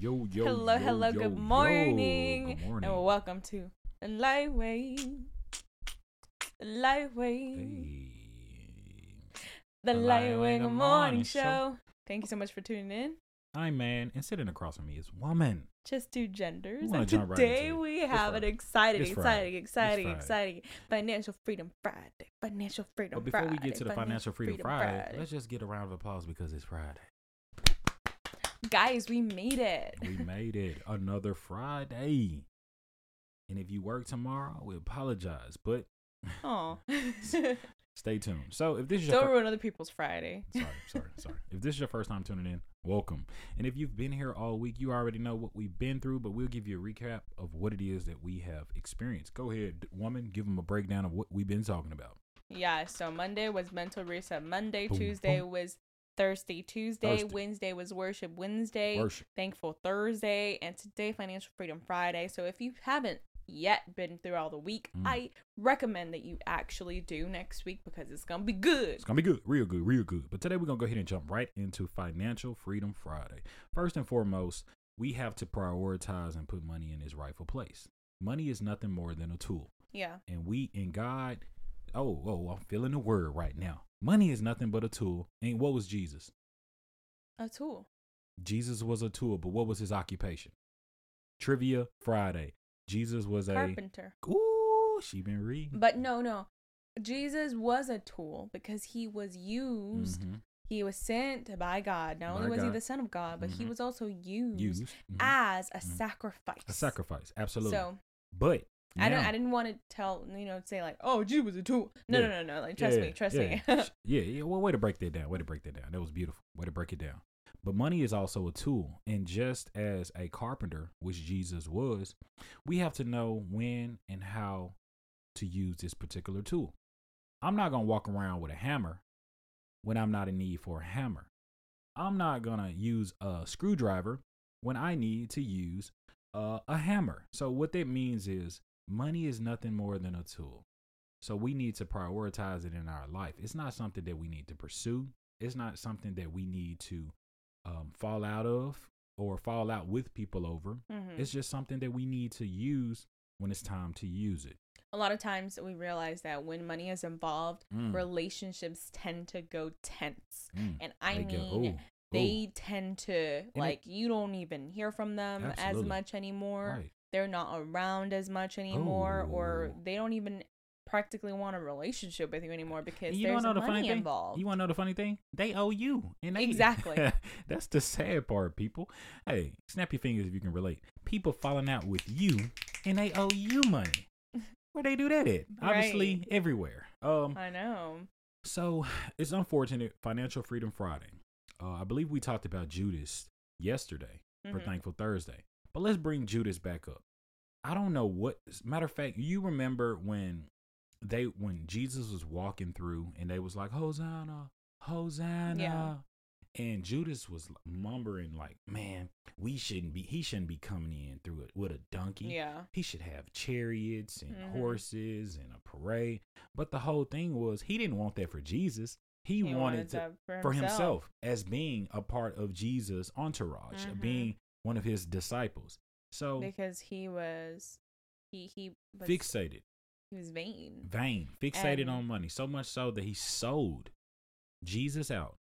Yo, yo, hello, yo, hello, yo, good morning. Yo, good morning. And welcome to The Lightweight Morning Show. Thank you so much for tuning in. I'm man, and sitting across from me is woman. Just two genders. And today we have an exciting Financial Freedom Friday. But before we get to the Financial Freedom Friday, let's just get a round of applause because it's Friday. Guys, we made it. Another Friday. And if you work tomorrow, we apologize. But stay tuned. So if this is don't ruin other people's Friday. Sorry. If this is your first time tuning in, welcome. And if you've been here all week, you already know what we've been through, but we'll give you a recap of what it is that we have experienced. Go ahead, woman, give them a breakdown of what we've been talking about. Yeah, so Monday was Mental Reset Monday. Boom, Tuesday boom. Was Thursday, Tuesday, Thursday. Wednesday was Worship Wednesday, Thankful Thursday, and today Financial Freedom Friday. So if you haven't yet been through all the week, I recommend that you actually do next week because it's gonna be good. Real good. But today we're gonna go ahead and jump right into Financial Freedom Friday. First and foremost, we have to prioritize and put money in its rightful place. Money is nothing more than a tool. Yeah. And we in God, I'm feeling the word right now. Money is nothing but a tool. And what was Jesus? A tool. Jesus was a tool, but what was his occupation? Trivia Friday. Jesus was a carpenter. Ooh, she been reading. But no. Jesus was a tool because he was used. Mm-hmm. He was sent by God. Not only was he the son of God, but he was also used as a sacrifice. A sacrifice, absolutely. So, but now, I didn't want to say like, oh, Jesus was a tool. No. Like, trust me. Yeah. Well, way to break that down. That was beautiful. Way to break it down. But money is also a tool. And just as a carpenter, which Jesus was, we have to know when and how to use this particular tool. I'm not going to walk around with a hammer when I'm not in need for a hammer. I'm not going to use a screwdriver when I need to use a hammer. So what that means is money is nothing more than a tool. So we need to prioritize it in our life. It's not something that we need to pursue. It's not something that we need to fall out of or fall out with people over. It's just something that we need to use when it's time to use it. A lot of times we realize that when money is involved, relationships tend to go tense. And they tend to, like, you don't even hear from them as much anymore. Right. They're not around as much anymore, or they don't even practically want a relationship with you anymore because there's money involved. You want to know the funny thing? They owe you. Exactly. That's the sad part, people. Hey, snap your fingers if you can relate. People falling out with you and they owe you money. Where they do that at? Obviously, everywhere. I know. So it's unfortunate. Financial Freedom Friday. I believe we talked about Judas yesterday for Thankful Thursday. But let's bring Judas back up. I don't know what. Matter of fact, you remember when Jesus was walking through and they was like, Hosanna, Hosanna. Yeah. And Judas was mumbling like, man, he shouldn't be coming in through it with a donkey. Yeah. He should have chariots and horses and a parade. But the whole thing was he didn't want that for Jesus. He wanted that for himself as being a part of Jesus' entourage, being one of his disciples. So because he was fixated. He was vain, fixated on money, so much so that he sold Jesus out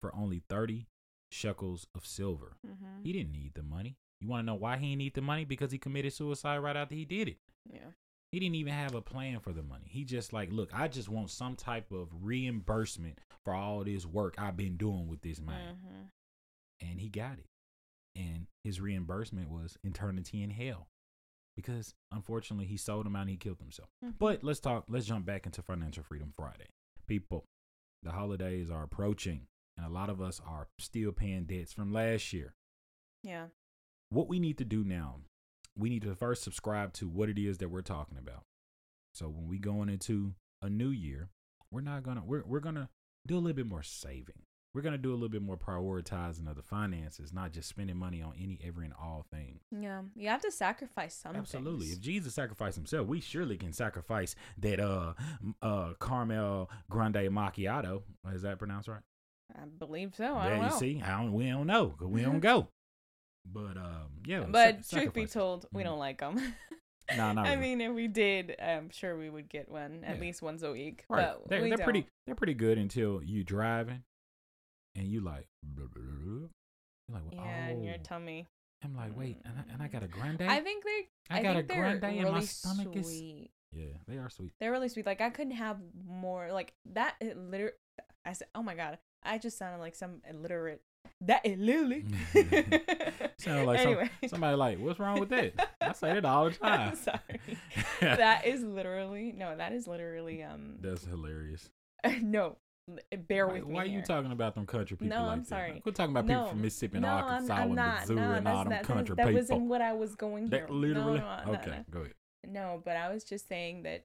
for only 30 shekels of silver. He didn't need the money. You want to know why he didn't need the money? Because he committed suicide right after he did it. Yeah. He didn't even have a plan for the money. He just like, look, I just want some type of reimbursement for all this work I've been doing with this man. And he got it. And his reimbursement was eternity in hell. Because, unfortunately, he sold him out and he killed himself. But let's jump back into Financial Freedom Friday. People, the holidays are approaching, and a lot of us are still paying debts from last year. Yeah. what we need to do now, we need to first subscribe to what it is that we're talking about. So when we going into a new year, we're gonna do a little bit more saving. We're going to do a little bit more prioritizing of the finances, not just spending money on every and all thing. Yeah. You have to sacrifice something. Absolutely. If Jesus sacrificed himself, we surely can sacrifice that Carmel Grande Macchiato. Is that pronounced right? I believe so. I don't know. You see, we don't know because we don't go. But yeah. But truth be told, we don't like them. No, not really. I mean, if we did, I'm sure we would get one at least once a week. Right. But they're pretty. They're pretty good until you driving. And you like, blah, blah, blah, blah. You're like, well, yeah, in your tummy. I'm like, wait, and I got a grande. I think they're grande, really, and my stomach sweet. Is. Yeah, they are sweet. They're really sweet. Like I couldn't have more. Like that. Literally, I said, oh my god, I just sounded like some illiterate. That literally. Sounded like anyway. Somebody like, what's wrong with that? I say that all the time. I'm sorry. That is literally. That's hilarious. No. Bear with me. Why are you talking about them country people? No, I'm sorry. We're talking about people from Mississippi and Arkansas and Missouri and all them country people. That wasn't what I was going here. Literally. Okay, go ahead. No, but I was just saying that,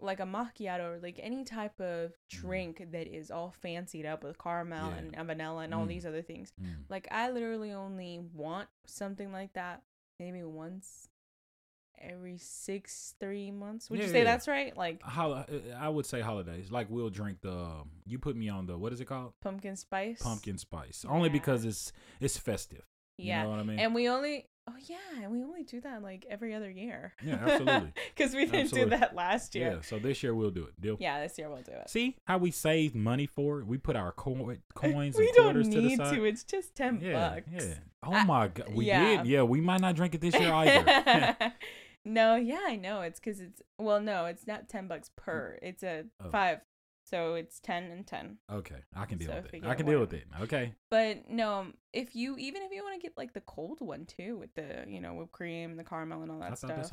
like a macchiato, like any type of drink that is all fancied up with caramel and vanilla and all these other things. Like I literally only want something like that maybe once every 3 months. Would you say that's right? Like I would say holidays. Like we'll drink the, you put me on the, what is it called? Pumpkin spice. Yeah. Only because it's festive. Yeah. You know what I mean? And we only do that like every other year. Yeah, absolutely. Because we didn't do that last year. Yeah, so this year we'll do it. Deal? Yeah, this year we'll do it. See how we save money for it? We put our coins and quarters to the side. We don't need to. It's just $10. Yeah. Oh my God. We did. Yeah, we might not drink it this year either. No, yeah, I know. It's because it's not $10 per. It's $5. So it's 10 and 10. Okay. I can deal with it. Okay. But no, if you want to get like the cold one too with the, whipped cream and the caramel and all that stuff.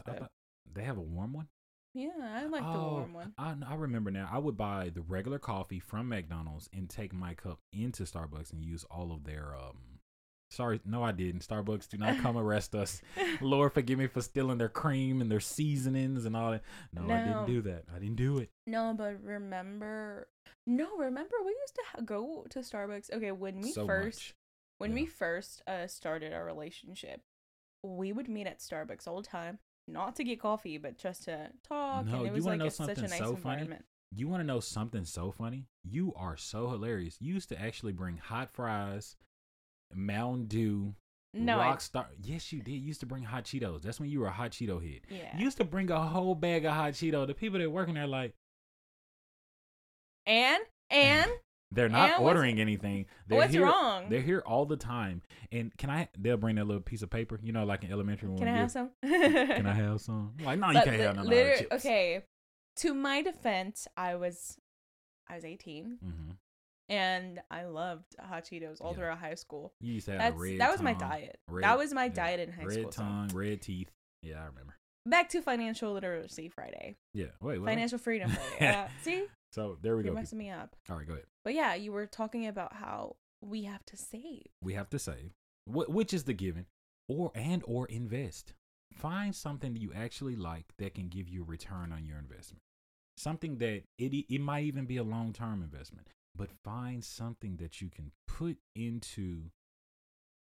They have a warm one? Yeah, I like the warm one. I remember now. I would buy the regular coffee from McDonald's and take my cup into Starbucks and use all of their Sorry, no, I didn't. Starbucks, do not come arrest us. Lord, forgive me for stealing their cream and their seasonings and all that. No, I didn't do that. I didn't do it. No, but remember we used to go to Starbucks. Okay, when we first started our relationship, we would meet at Starbucks all the time, not to get coffee, but just to talk. No, and it was like such a nice environment. You want to know something so funny? You are so hilarious. You used to actually bring hot fries, Mountain Dew, Rockstar. Yes, you did. You used to bring hot Cheetos. That's when you were a hot Cheeto head. Yeah. You used to bring a whole bag of hot Cheeto. The people that work in there like, and they're not ordering anything. What's wrong? They're here all the time. And they'll bring that little piece of paper, like in elementary. Can I have some? Like, no, you can't have none of that chips. Okay. To my defense, I was 18. Mm-hmm. And I loved hot Cheetos all throughout high school. You used to have that was my diet in high school. Red tongue, red teeth. Yeah, I remember. Back to Financial Literacy Friday. Yeah. Wait. Financial Freedom Friday. See? So there we go. You're messing me up. All right, go ahead. But yeah, you were talking about how we have to save. Which is the given. Or invest. Find something that you actually like that can give you a return on your investment. Something that it might even be a long-term investment. But find something that you can put into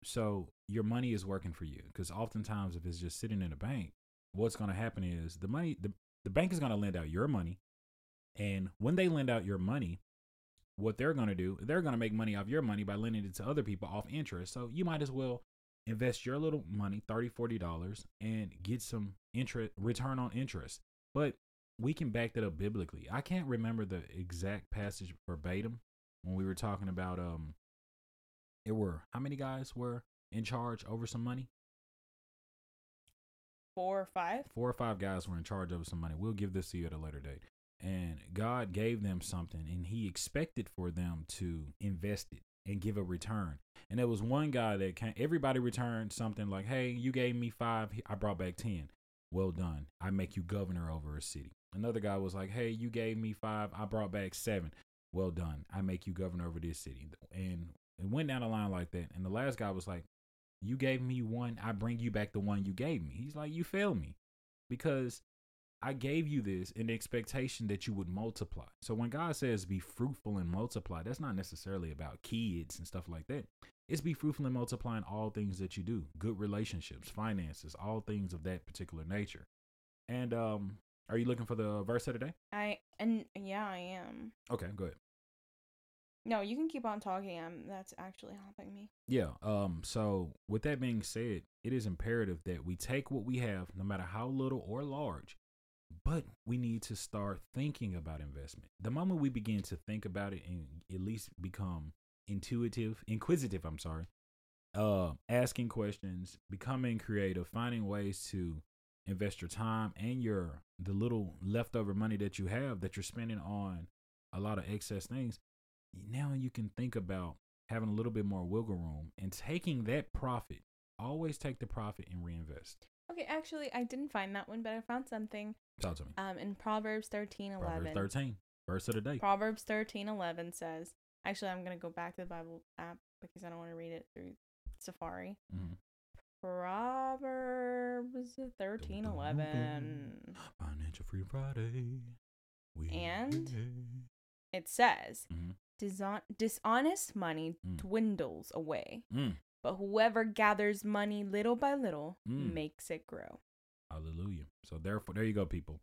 so your money is working for you. Because oftentimes if it's just sitting in a bank, what's going to happen is the money, the bank is going to lend out your money. And when they lend out your money, what they're going to do, they're going to make money off your money by lending it to other people off interest. So you might as well invest your little money, $30, $40, and get some return on interest. But we can back that up biblically. I can't remember the exact passage verbatim when we were talking about how many guys were in charge over some money? 4 or 5. 4 or 5 guys were in charge over some money. We'll give this to you at a later date. And God gave them something and he expected for them to invest it and give a return. And there was one guy that everybody returned something like, hey, you gave me 5. I brought back 10. Well done. I make you governor over a city. Another guy was like, hey, you gave me 5. I brought back 7. Well done. I make you governor over this city. And it went down the line like that. And the last guy was like, You gave me one, I bring you back the one you gave me. He's like, you failed me because I gave you this in the expectation that you would multiply. So when God says be fruitful and multiply, that's not necessarily about kids and stuff like that. It's be fruitful and multiplying all things that you do, good relationships, finances, all things of that particular nature. And are you looking for the verse of the day? I am. Okay, go ahead. No, you can keep on talking. That's actually helping me. Yeah. So with that being said, it is imperative that we take what we have, no matter how little or large, but we need to start thinking about investment. The moment we begin to think about it and at least become inquisitive, asking questions, becoming creative, finding ways to invest your time and the little leftover money that you have that you're spending on a lot of excess things. Now you can think about having a little bit more wiggle room and taking that profit. Always take the profit and reinvest. Okay, actually, I didn't find that one, but I found something. Talk to me. In Proverbs 13:11. Proverbs 13, verse of the day. Proverbs 13:11 says, actually, I'm going to go back to the Bible app because I don't want to read it through Safari. Mm-hmm. Proverbs 13:11. Financial Free Friday. It says, mm-hmm. Dishonest money dwindles away, but whoever gathers money little by little makes it grow. Hallelujah. So therefore, there you go, people.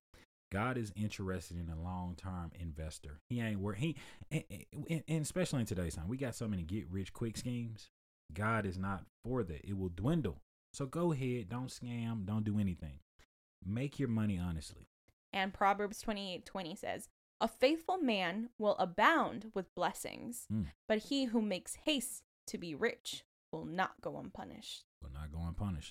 God is interested in a long-term investor. And especially in today's time, we got so many get-rich-quick schemes. God is not for that. It will dwindle. So go ahead. Don't scam. Don't do anything. Make your money honestly. And Proverbs 28:20 says, a faithful man will abound with blessings, but he who makes haste to be rich will not go unpunished.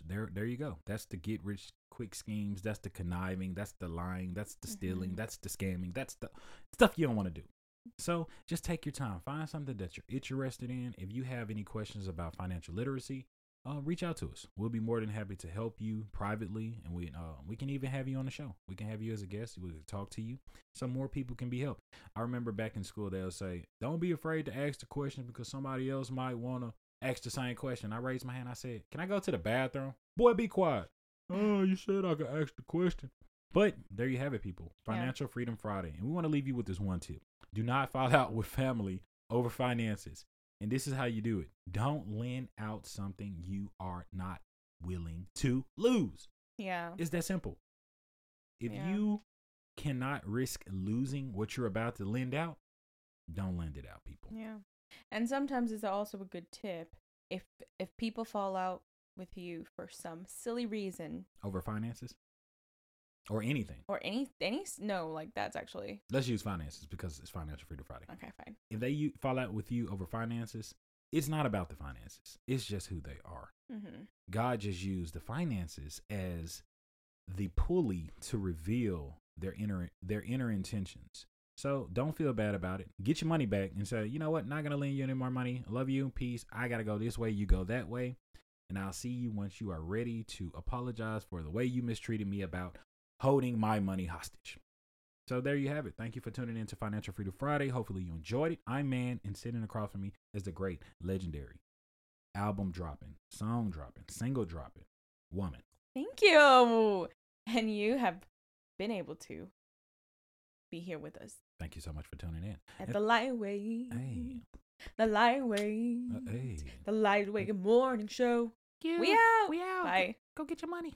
There you go. That's the get rich quick schemes. That's the conniving. That's the lying. That's the stealing. Mm-hmm. That's the scamming. That's the stuff you don't want to do. So just take your time. Find something that you're interested in. If you have any questions about financial literacy, reach out to us. We'll be more than happy to help you privately. And we can even have you on the show. We can have you as a guest. We can talk to you. Some more people can be helped. I remember back in school, they'll say, don't be afraid to ask the question because somebody else might want to ask the same question. I raised my hand. I said, can I go to the bathroom? Boy, be quiet. Oh, you said I could ask the question. But there you have it, people. Financial Freedom Friday. And we want to leave you with this one tip. Do not fall out with family over finances. And this is how you do it. Don't lend out something you are not willing to lose. Yeah. It's that simple. If you cannot risk losing what you're about to lend out, don't lend it out, people. Yeah. And sometimes it's also a good tip. If people fall out with you for some silly reason. Over finances? Or anything. Or any no, like that's actually. Let's use finances because it's Financial Freedom Friday. Okay, fine. If they fall out with you over finances, it's not about the finances. It's just who they are. Mm-hmm. God just used the finances as the pulley to reveal their inner intentions. So don't feel bad about it. Get your money back and say, you know what? Not going to lend you any more money. I love you. Peace. I got to go this way. You go that way. And I'll see you once you are ready to apologize for the way you mistreated me about holding my money hostage. So there you have it. Thank you for tuning in to Financial Freedom Friday. Hopefully you enjoyed it. I'm Man, and sitting across from me is the great, legendary, album dropping, song dropping, single dropping woman. Thank you. And you have been able to be here with us. Thank you so much for tuning in. At the Lightweight. Hey. The Lightweight. Hey. The Lightweight Morning Show. We out. Bye. Go get your money.